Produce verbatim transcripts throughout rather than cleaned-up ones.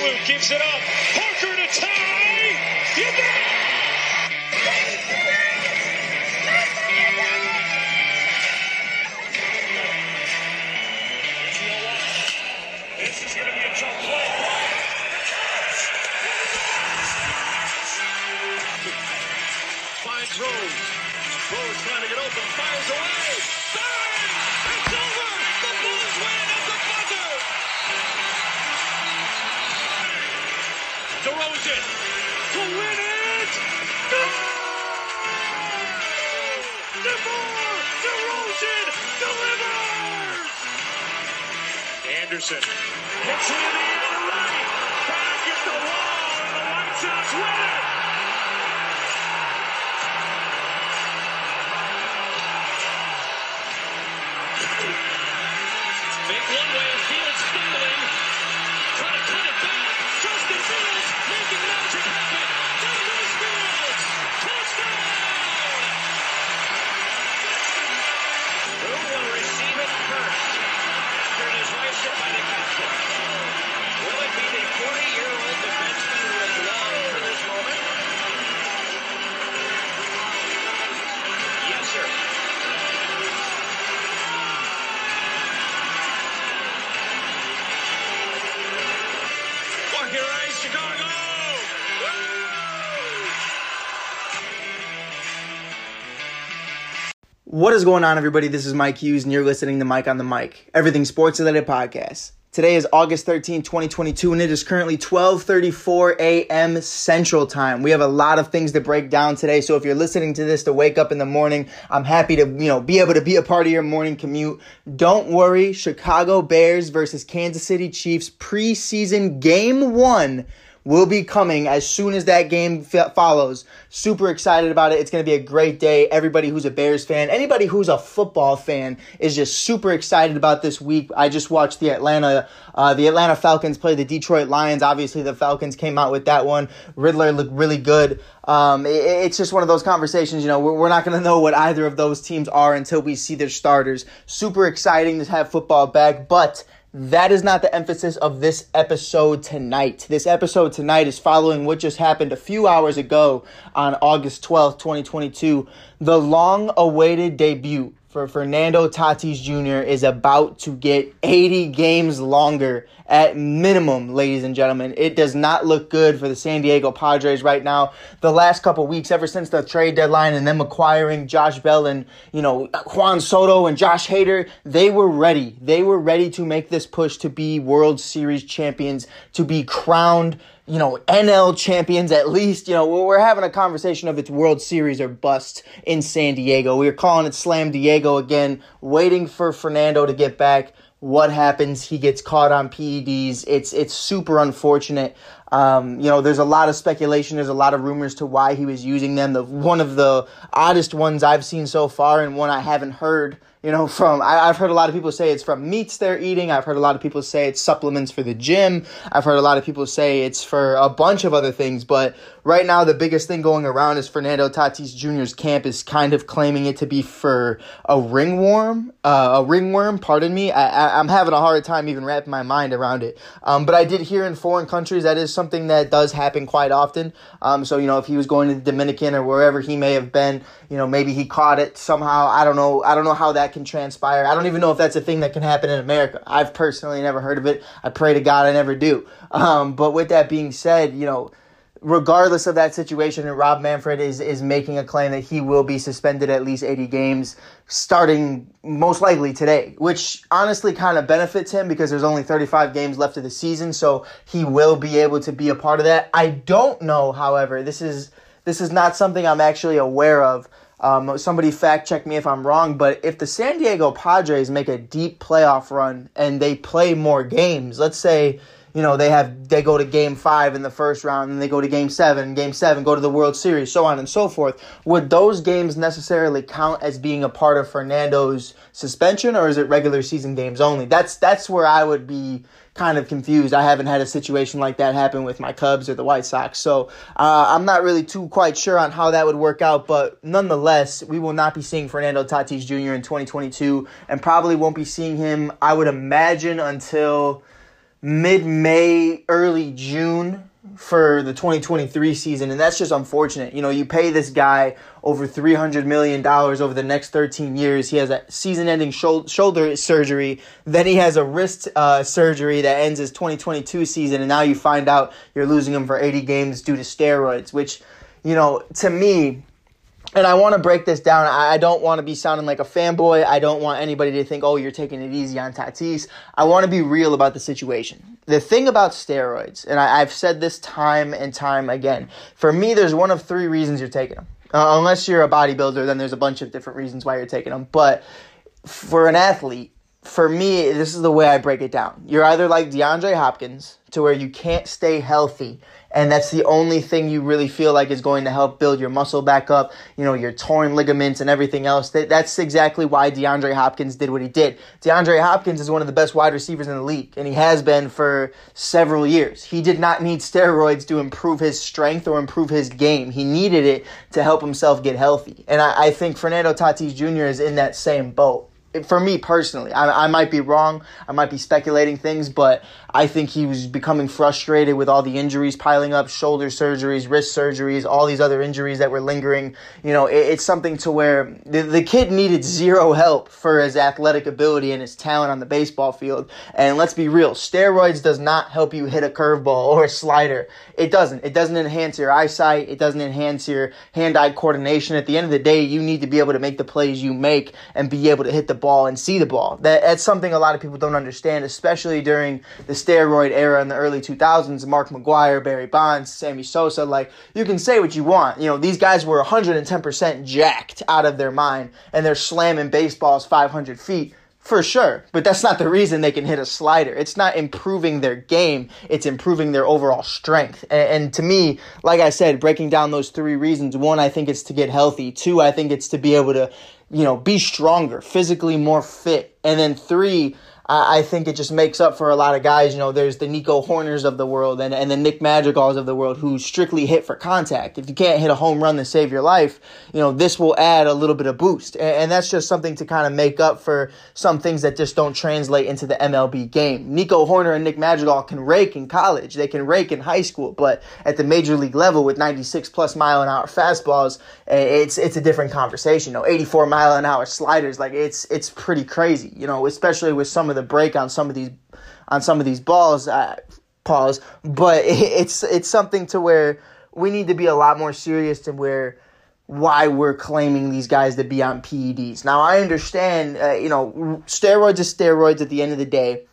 Vandersloot gives it up. Parker to tie. You got it. This is going to be a tough play. Finds Rose. Rose trying to get open. Fires away. Bang! It's over. The Bulls win at the buzzer. DeRozan to win it. No! DeMar DeRozan delivers. Anderson. Hits it in the air to right. Back at the wall. And the White Sox win it. Big one way. Fields fouling. Trying to cut it back. Justin Fields making magic happen. There goes Fields. Touchdown. Who will receive it first? After it is right shot by the catcher. Will it be the forty-year-old defenseman who has longed for this moment? Yes, sir. Walk your eyes, Chicago! Woo! What is going on, everybody? This is Mike Hughes, and you're listening to Mike on the Mic, everything sports-related podcast. Today is August thirteenth, twenty twenty-two, and it is currently twelve thirty-four a.m. Central Time. We have a lot of things to break down today, so if you're listening to this to wake up in the morning, I'm happy to, you know, be able to be a part of your morning commute. Don't worry, Chicago Bears versus Kansas City Chiefs preseason game one will be coming as soon as that game f- follows. Super excited about it. It's going to be a great day. Everybody who's a Bears fan, anybody who's a football fan is just super excited about this week. I just watched the Atlanta uh, the Atlanta Falcons play the Detroit Lions. Obviously, the Falcons came out with that one. Riddler looked really good. Um, it, it's just one of those conversations, you know, we're, we're not going to know what either of those teams are until we see their starters. Super exciting to have football back, but that is not the emphasis of this episode tonight. This episode tonight is following what just happened a few hours ago on August twelfth, twenty twenty-two. The long-awaited debut for Fernando Tatis Junior is about to get eighty games longer at minimum, ladies and gentlemen. It does not look good for the San Diego Padres right now. The last couple weeks, ever since the trade deadline and them acquiring Josh Bell and, you know, Juan Soto and Josh Hader, they were ready. They were ready to make this push to be World Series champions, to be crowned, you know, N L champions at least. You know, we're having a conversation of it's World Series or bust in San Diego. We're calling it Slam Diego again, waiting for Fernando to get back. What happens? He gets caught on P E Ds. It's it's super unfortunate. Um, you know, there's a lot of speculation. There's a lot of rumors to why he was using them. The one of the oddest ones I've seen so far, and one I haven't heard, you know, from, I, I've heard a lot of people say it's from meats they're eating. I've heard a lot of people say it's supplements for the gym. I've heard a lot of people say it's for a bunch of other things. But right now, the biggest thing going around is Fernando Tatis Junior's camp is kind of claiming it to be for a ringworm, uh, a ringworm, pardon me. I, I, I'm having a hard time even wrapping my mind around it. Um, but I did hear in foreign countries that is something that does happen quite often. Um, so, you know, if he was going to the Dominican or wherever he may have been, you know, maybe he caught it somehow. I don't know. I don't know how that can transpire. I don't even know if that's a thing that can happen in America. I've personally never heard of it. I pray to God I never do. Um, but with that being said, you know, regardless of that situation, and Rob Manfred is is making a claim that he will be suspended at least eighty games starting most likely today, which honestly kind of benefits him because there's only thirty-five games left of the season, so he will be able to be a part of that. I don't know, however, this is this is not something I'm actually aware of. Um, somebody fact check me if I'm wrong, but if the San Diego Padres make a deep playoff run and they play more games, let's say, you know, they have, they go to game five in the first round and they go to game seven, game seven, go to the World Series, so on and so forth. Would those games necessarily count as being a part of Fernando's suspension, or is it regular season games only? That's, that's where I would be kind of confused. I haven't had a situation like that happen with my Cubs or the White Sox, so uh, I'm not really too quite sure on how that would work out, but nonetheless, we will not be seeing Fernando Tatis Junior in twenty twenty-two, and probably won't be seeing him, I would imagine, until mid-May, early June for the twenty twenty-three season, and that's just unfortunate. You know, you pay this guy over three hundred million dollars over the next thirteen years. He has a season-ending shoulder surgery. Then he has a wrist uh, surgery that ends his twenty twenty-two season, and now you find out you're losing him for eighty games due to steroids, which, you know, to me, and I want to break this down. I don't want to be sounding like a fanboy. I don't want anybody to think, oh, you're taking it easy on Tatis. I want to be real about the situation. The thing about steroids, and I, I've said this time and time again, for me, there's one of three reasons you're taking them. Uh, unless you're a bodybuilder, then there's a bunch of different reasons why you're taking them. But for an athlete, for me, this is the way I break it down. You're either like DeAndre Hopkins, to where you can't stay healthy, and that's the only thing you really feel like is going to help build your muscle back up, you know, your torn ligaments and everything else. That's exactly why DeAndre Hopkins did what he did. DeAndre Hopkins is one of the best wide receivers in the league, and he has been for several years. He did not need steroids to improve his strength or improve his game. He needed it to help himself get healthy. And I, I think Fernando Tatis Junior is in that same boat. For me personally, I, I might be wrong, I might be speculating things, but I think he was becoming frustrated with all the injuries piling up, shoulder surgeries, wrist surgeries, all these other injuries that were lingering. You know, it, it's something to where the, the kid needed zero help for his athletic ability and his talent on the baseball field. And let's be real, steroids does not help you hit a curveball or a slider. It doesn't. It doesn't enhance your eyesight. It doesn't enhance your hand-eye coordination. At the end of the day, you need to be able to make the plays you make and be able to hit the ball and see the ball. That, that's something a lot of people don't understand, especially during the steroid era in the early two thousands. Mark McGwire, Barry Bonds, Sammy Sosa, like, you can say what you want. You know, these guys were one hundred ten percent jacked out of their mind, and they're slamming baseballs five hundred feet. For sure, but that's not the reason they can hit a slider. It's not improving their game. It's improving their overall strength. And, and to me, like I said, breaking down those three reasons, one, I think it's to get healthy. Two, I think it's to be able to, you know, be stronger, physically more fit. And then three, I think it just makes up for a lot of guys. You know, there's the Nico Horners of the world and, and the Nick Madrigals of the world who strictly hit for contact. If you can't hit a home run to save your life, you know, this will add a little bit of boost. And, and that's just something to kind of make up for some things that just don't translate into the M L B game. Nico Horner and Nick Madrigal can rake in college. They can rake in high school. But at the major league level with ninety-six plus mile an hour fastballs, it's it's a different conversation. You know, eighty-four mile an hour sliders, like it's it's pretty crazy, you know, especially with some of the The break on some of these, on some of these balls, uh, pause. But it, it's it's something to where we need to be a lot more serious to where why we're claiming these guys to be on P E Ds. Now I understand, uh, you know, steroids are steroids at the end of the day,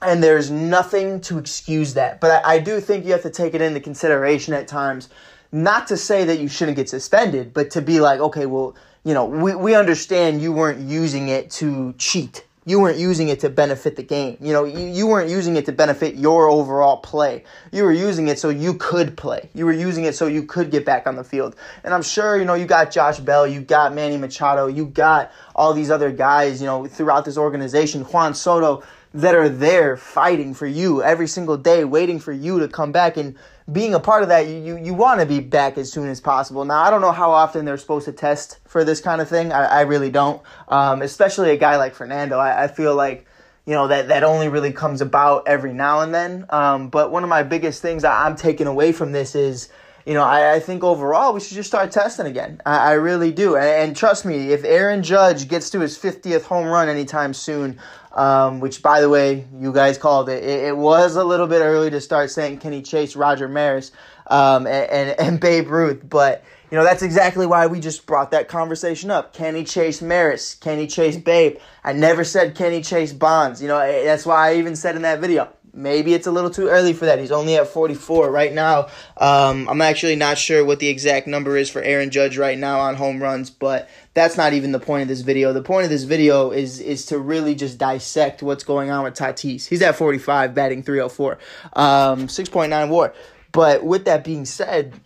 and there's nothing to excuse that. But I, I do think you have to take it into consideration at times. Not to say that you shouldn't get suspended, but to be like, okay, well, you know, we we understand you weren't using it to cheat. You weren't using it to benefit the game. You know, you, you weren't using it to benefit your overall play. You were using it so you could play. You were using it so you could get back on the field. And I'm sure, you know, you got Josh Bell, you got Manny Machado, you got all these other guys, you know, throughout this organization, Juan Soto, that are there fighting for you every single day, waiting for you to come back. And being a part of that, you, you, you want to be back as soon as possible. Now, I don't know how often they're supposed to test for this kind of thing. I, I really don't, um, especially a guy like Fernando. I, I feel like, you know, that, that only really comes about every now and then. Um, but one of my biggest things that I'm taking away from this is, you know, I, I think overall we should just start testing again. I, I really do. And, and trust me, if Aaron Judge gets to his fiftieth home run anytime soon, um, which, by the way, you guys called it, it, it was a little bit early to start saying, can he chase Roger Maris um, and, and, and Babe Ruth? But, you know, that's exactly why we just brought that conversation up. Can he chase Maris? Can he chase Babe? I never said, can he chase Bonds? You know, that's why I even said in that video, maybe it's a little too early for that. He's only at forty-four right now. Um, I'm actually not sure what the exact number is for Aaron Judge right now on home runs, but that's not even the point of this video. The point of this video is is to really just dissect what's going on with Tatis. He's at forty-five, batting three oh four, um, six point nine war. But with that being said,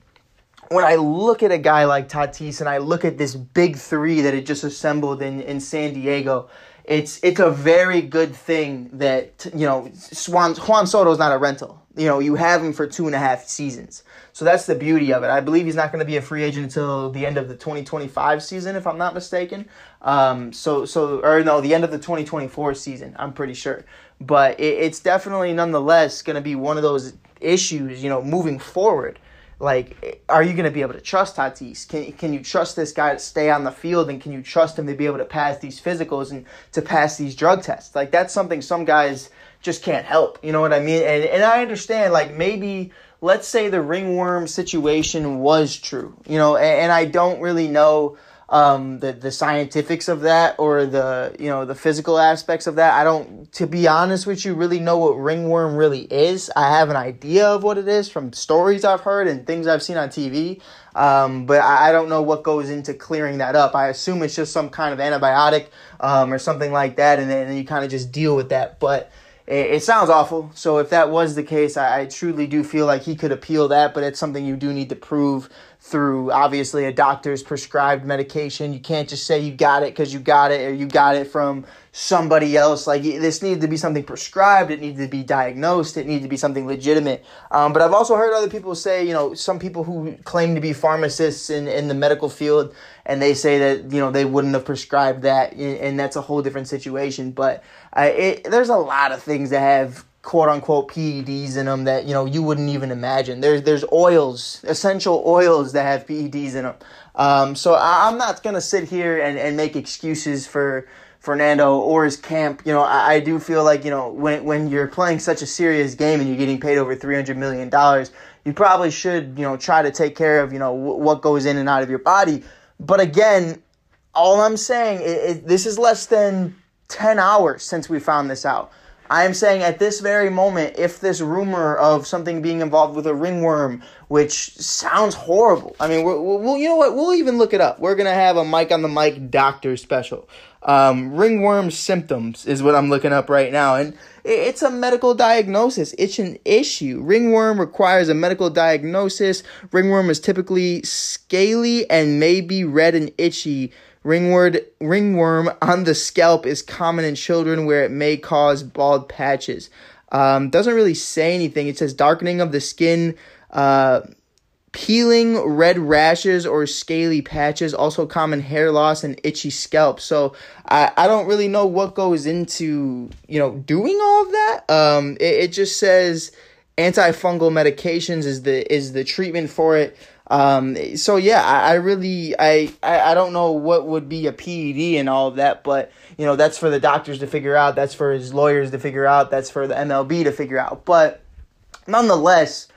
when I look at a guy like Tatis and I look at this big three that it just assembled in, in San Diego, it's it's a very good thing that, you know, Juan, Juan Soto's not a rental. You know, you have him for two and a half seasons. So that's the beauty of it. I believe he's not going to be a free agent until the end of the twenty twenty-five season, if I'm not mistaken. Um, so, so or no, the end of the twenty twenty-four season, I'm pretty sure. But it, it's definitely nonetheless going to be one of those issues, you know, moving forward. Like, are you going to be able to trust Tatis? Can can you trust this guy to stay on the field, and can you trust him to be able to pass these physicals and to pass these drug tests? Like, that's something some guys just can't help. You know what I mean? And and I understand, like, maybe let's say the ringworm situation was true, you know, and, and I don't really know um, the, the scientifics of that or the, you know, the physical aspects of that. I don't, to be honest with you, really know what ringworm really is. I have an idea of what it is from stories I've heard and things I've seen on T V. Um, but I, I don't know what goes into clearing that up. I assume it's just some kind of antibiotic um, or something like that. And then, and you kind of just deal with that. But it sounds awful. So if that was the case, I, I truly do feel like he could appeal that, but it's something you do need to prove through, obviously, a doctor's prescribed medication. You can't just say you got it because you got it or you got it from somebody else. Like, this needs to be something prescribed. It needs to be diagnosed. It needs to be something legitimate. Um, but I've also heard other people say, you know, some people who claim to be pharmacists in, in the medical field, and they say that, you know, they wouldn't have prescribed that, and that's a whole different situation. But I, it, there's a lot of things that have quote-unquote P E Ds in them that, you know, you wouldn't even imagine. There's there's oils, essential oils that have P E Ds in them. Um, so I, I'm not going to sit here and, and make excuses for Fernando or his camp. You know, I, I do feel like, you know, when when you're playing such a serious game and you're getting paid over three hundred million dollars, you probably should, you know, try to take care of, you know, w- what goes in and out of your body. But again, all I'm saying is, is this is less than ten hours since we found this out. I am saying at this very moment, if this rumor of something being involved with a ringworm, which sounds horrible, I mean, we're, we'll you know what? We'll even look it up. We're gonna have a Mike on the Mic doctor special. Um, ringworm symptoms is what I'm looking up right now, and it's a medical diagnosis. It's an issue. Ringworm requires a medical diagnosis. Ringworm is typically scaly and may be red and itchy. Ringworm, ringworm on the scalp is common in children, where it may cause bald patches. Um, doesn't really say anything. It says darkening of the skin, uh, peeling, red rashes or scaly patches, also common hair loss and itchy scalp. So I, I don't really know what goes into, you know, doing all of that. Um, it, it just says antifungal medications is the is the treatment for it. Um, so yeah, I, I really, I, I, I don't know what would be a P E D and all of that, but, you know, that's for the doctors to figure out. That's for his lawyers to figure out. That's for the M L B to figure out. But nonetheless,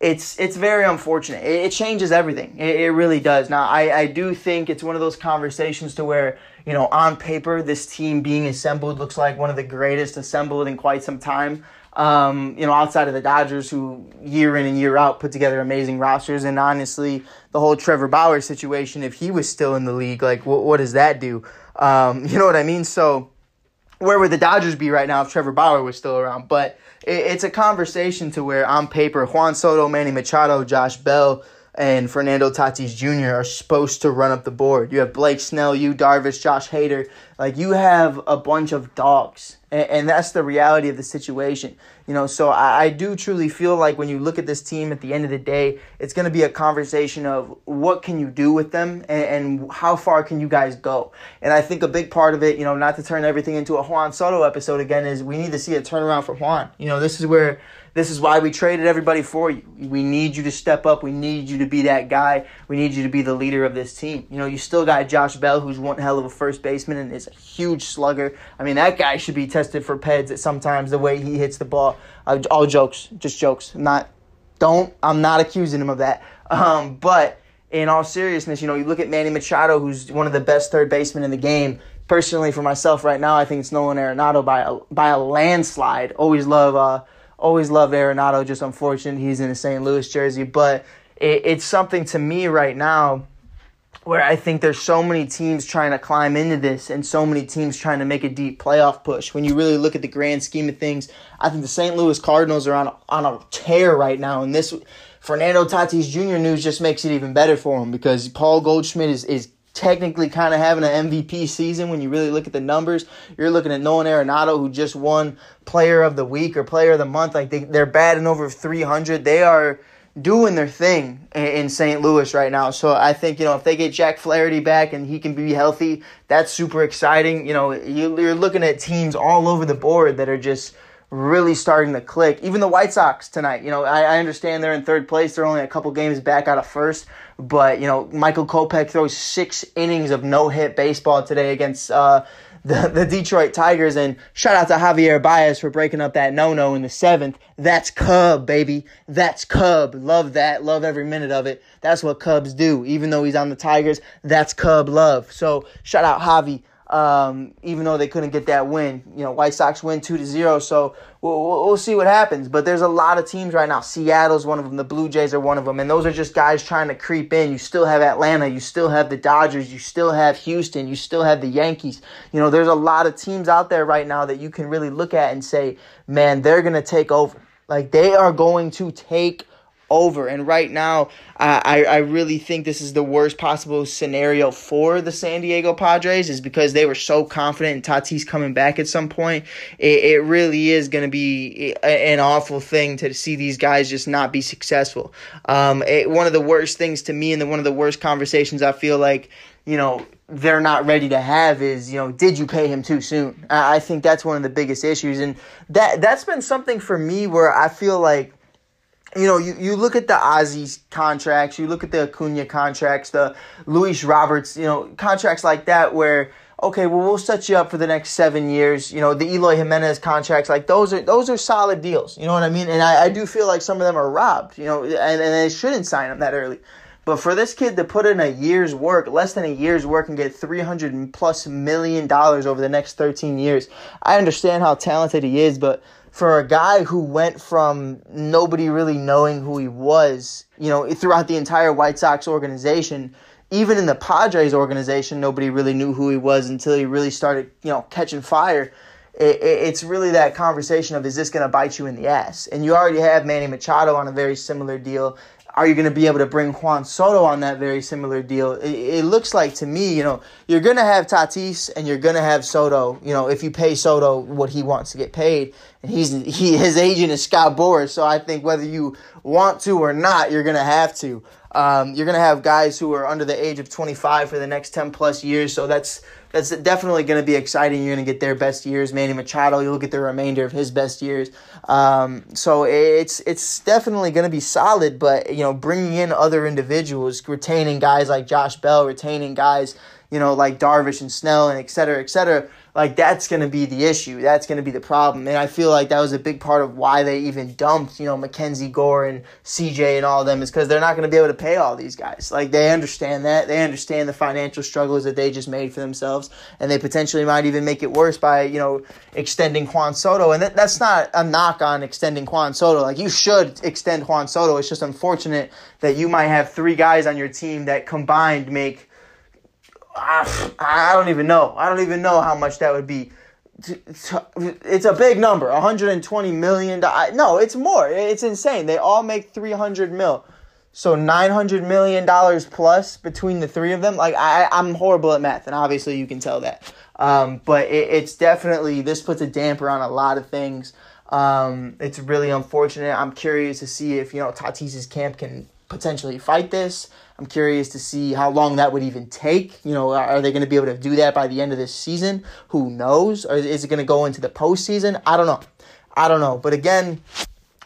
it's, it's very unfortunate. It, it changes everything. It, it really does. Now, I, I do think it's one of those conversations to where, you know, on paper, this team being assembled looks like one of the greatest assembled in quite some time. Um, you know, outside of the Dodgers, who year in and year out put together amazing rosters. And honestly, the whole Trevor Bauer situation, if he was still in the league, like, what, what does that do? Um, you know what I mean? So where would the Dodgers be right now if Trevor Bauer was still around? But it, it's a conversation to where on paper, Juan Soto, Manny Machado, Josh Bell, and Fernando Tatis Junior are supposed to run up the board. You have Blake Snell, you, Darvish, Josh Hader. Like, you have a bunch of dogs, and, and that's the reality of the situation. You know, so I, I do truly feel like when you look at this team at the end of the day, it's going to be a conversation of what can you do with them, and, and how far can you guys go. And I think a big part of it, you know, not to turn everything into a Juan Soto episode again, is we need to see a turnaround for Juan. You know, this is where... This is why we traded everybody for you. We need you to step up. We need you to be that guy. We need you to be the leader of this team. You know, you still got Josh Bell, who's one hell of a first baseman and is a huge slugger. I mean, that guy should be tested for P E Ds at sometimes the way he hits the ball. Uh, all jokes, just jokes. I'm not, don't, I'm not accusing him of that. Um, but in all seriousness, you know, you look at Manny Machado, who's one of the best third basemen in the game. Personally, for myself right now, I think it's Nolan Arenado by a, by a landslide. Always love... Uh, Always loved Arenado, just unfortunate he's in a Saint Louis jersey. But it, it's something to me right now where I think there's so many teams trying to climb into this and so many teams trying to make a deep playoff push. When you really look at the grand scheme of things, I think the Saint Louis Cardinals are on, on a tear right now. And this, Fernando Tatis Junior news just makes it even better for him, because Paul Goldschmidt is, is technically kind of having an M V P season when you really look at the numbers. You're looking at Nolan Arenado, who just won Player of the Week or Player of the Month. Like they, they're batting over three hundred. They are doing their thing in Saint Louis right now. So I think, you know, if they get Jack Flaherty back and he can be healthy, that's super exciting. You know, you're looking at teams all over the board that are just really starting to click. Even the White Sox tonight, you know, I, I understand they're in third place. They're only a couple games back out of first. But, you know, Michael Kopech throws six innings of no-hit baseball today against uh, the, the Detroit Tigers. And shout-out to Javier Baez for breaking up that no-no in the seventh. That's Cub, baby. That's Cub. Love that. Love every minute of it. That's what Cubs do. Even though he's on the Tigers, that's Cub love. So, shout-out Javi. Um, even though they couldn't get that win. You know, White Sox win two to zero, so we'll, we'll, we'll see what happens. But there's a lot of teams right now. Seattle's one of them. The Blue Jays are one of them. And those are just guys trying to creep in. You still have Atlanta. You still have the Dodgers. You still have Houston. You still have the Yankees. You know, there's a lot of teams out there right now that you can really look at and say, man, they're going to take over. Like, they are going to take over. And right now, I, I really think this is the worst possible scenario for the San Diego Padres, is because they were so confident in Tatis coming back at some point. It, it really is going to be an awful thing to see these guys just not be successful. Um, it, one of the worst things to me, and the, one of the worst conversations I feel like, you know, they're not ready to have is, you know, did you pay him too soon? I, I think that's one of the biggest issues. And that that's been something for me where I feel like, you know, you, you look at the Ozzy contracts, you look at the Acuna contracts, the Luis Roberts, you know, contracts like that where, okay, well, we'll set you up for the next seven years. You know, the Eloy Jimenez contracts, like those are those are solid deals. You know what I mean? And I, I do feel like some of them are robbed, you know, and, and they shouldn't sign them that early. But for this kid to put in a year's work, less than a year's work, and get three hundred plus million dollars over the next thirteen years, I understand how talented he is, but for a guy who went from nobody really knowing who he was, you know, throughout the entire White Sox organization, even in the Padres organization, nobody really knew who he was until he really started, you know, catching fire. It, it, it's really that conversation of, is this going to bite you in the ass? And you already have Manny Machado on a very similar deal. Are you going to be able to bring Juan Soto on that very similar deal? It, it looks like to me, you know, you're going to have Tatis and you're going to have Soto, you know, if you pay Soto what he wants to get paid. And he's he his agent is Scott Boras, so I think whether you want to or not, you're going to have to. Um, you're going to have guys who are under the age of twenty-five for the next ten plus years, so that's that's definitely going to be exciting. You're going to get their best years. Manny Machado, you'll get the remainder of his best years. Um, so it's it's definitely going to be solid, but, you know, bringing in other individuals, retaining guys like Josh Bell, retaining guys, you know, like Darvish and Snell and et cetera, et cetera, like that's going to be the issue. That's going to be the problem. And I feel like that was a big part of why they even dumped, you know, Mackenzie Gore and C J and all of them, is because they're not going to be able to pay all these guys. Like, they understand that. They understand the financial struggles that they just made for themselves. And they potentially might even make it worse by, you know, extending Juan Soto. And that, that's not a knock on extending Juan Soto. Like, you should extend Juan Soto. It's just unfortunate that you might have three guys on your team that combined make, I don't even know. I don't even know how much that would be. It's a big number, one hundred twenty million dollars. No, it's more. It's insane. They all make three hundred mil. So nine hundred million dollars plus between the three of them. Like, I, I'm horrible at math, and obviously you can tell that. Um, but it, it's definitely, this puts a damper on a lot of things. Um, it's really unfortunate. I'm curious to see if, you know, Tatis's camp can potentially fight this. I'm curious to see how long that would even take. You know, are they going to be able to do that by the end of this season? Who knows? Or is it going to go into the postseason? I don't know. I don't know. But again,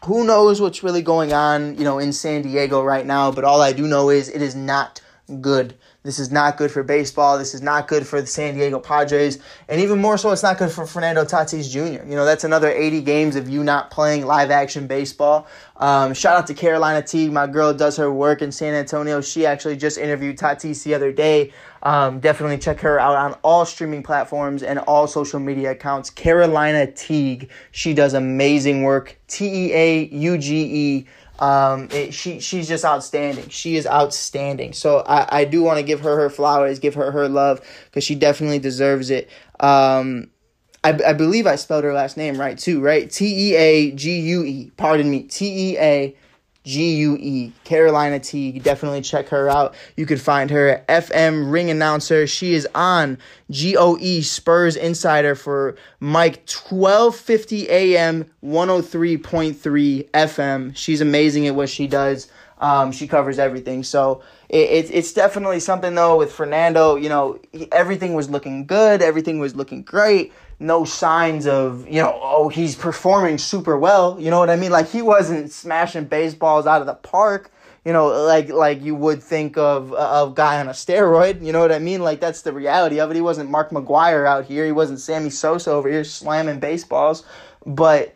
who knows what's really going on, you know, in San Diego right now. But all I do know is it is not good. This is not good for baseball. This is not good for the San Diego Padres. And even more so, it's not good for Fernando Tatis Junior You know, that's another eighty games of you not playing live-action baseball. Um, shout out to Carolina Teague. My girl does her work in San Antonio. She actually just interviewed Tatis the other day. Um, definitely check her out on all streaming platforms and all social media accounts. Carolina Teague. She does amazing work. T E A U G E. Um, it, she she's just outstanding. She is outstanding. So I, I do want to give her her flowers, give her her love, because she definitely deserves it. Um, I, I believe I spelled her last name right too, right? T E A G U E. Pardon me. T E A G U E, Carolina Teague. Definitely check her out. You could find her at F M Ring Announcer. She is on G O E Spurs Insider for Mike, twelve fifty a.m., one oh three point three F M. She's amazing at what she does. Um, she covers everything. So it, it, it's definitely something, though, with Fernando. You know, he, everything was looking good. Everything was looking great. No signs of, you know, oh, he's performing super well. You know what I mean? Like, he wasn't smashing baseballs out of the park, you know, like like you would think of a guy on a steroid. You know what I mean? Like, that's the reality of it. He wasn't Mark McGwire out here. He wasn't Sammy Sosa over here slamming baseballs. But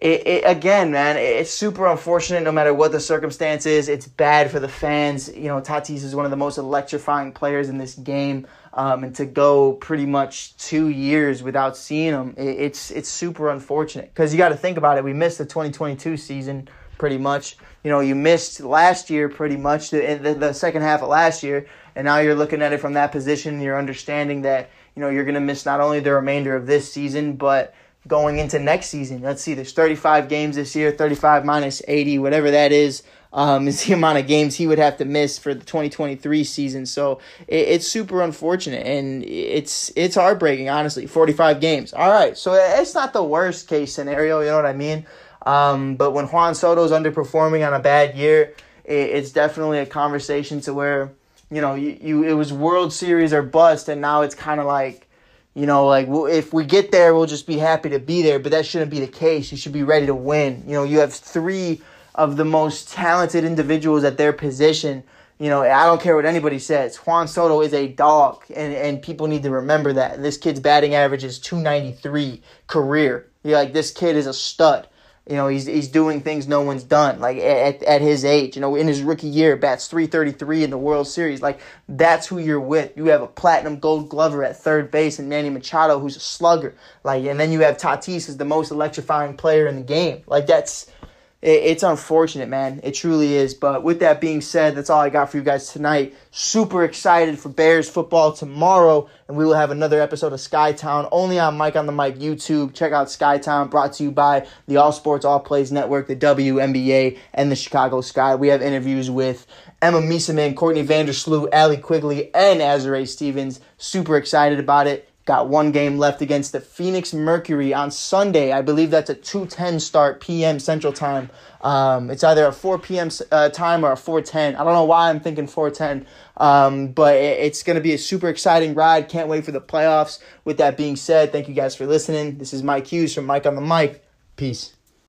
It, it again, man, it's super unfortunate no matter what the circumstance is. It's bad for the fans. You know, Tatis is one of the most electrifying players in this game. Um, and to go pretty much two years without seeing him, it, it's it's super unfortunate. Because you got to think about it. We missed the twenty twenty-two season pretty much. You know, you missed last year pretty much, the, the, the second half of last year. And now you're looking at it from that position. And you're understanding that, you know, you're going to miss not only the remainder of this season, but going into next season. Let's see, there's thirty-five games this year, thirty-five minus eighty, whatever that is, um, is the amount of games he would have to miss for the twenty twenty-three season. So it, it's super unfortunate, and it's it's heartbreaking, honestly, forty-five games. All right, so it's not the worst case scenario, you know what I mean? Um, but when Juan Soto's underperforming on a bad year, it, it's definitely a conversation to where, you know, you, you it was World Series or bust, and now it's kind of like, you know, like, if we get there, we'll just be happy to be there. But that shouldn't be the case. You should be ready to win. You know, you have three of the most talented individuals at their position. You know, I don't care what anybody says. Juan Soto is a dog, and, and people need to remember that. This kid's batting average is two ninety-three career. You're like, this kid is a stud. You know, he's he's doing things no one's done, like, at, at his age. You know, in his rookie year, bats three thirty-three in the World Series. Like, that's who you're with. You have a platinum gold glover at third base and Manny Machado, who's a slugger. Like, and then you have Tatis, who's the most electrifying player in the game. Like, that's it, it's unfortunate, man. It truly is. But with that being said, that's all I got for you guys tonight. Super excited for Bears football tomorrow, and we will have another episode of Skytown only on Mike on the Mic YouTube. Check out Skytown, brought to you by the All Sports All Plays Network, the W N B A, and the Chicago Sky. We have interviews with Emma Miesemann, Courtney VanderSloot, Allie Quigley, and Azurae Stevens. Super excited about it. Got one game left against the Phoenix Mercury on Sunday. I believe that's a two ten start p m. Central Time. Um, it's either a four p.m. Uh, time or a four ten. I don't know why I'm thinking four ten, um, but it, it's going to be a super exciting ride. Can't wait for the playoffs. With that being said, thank you guys for listening. This is Mike Hughes from Mike on the Mic. Peace.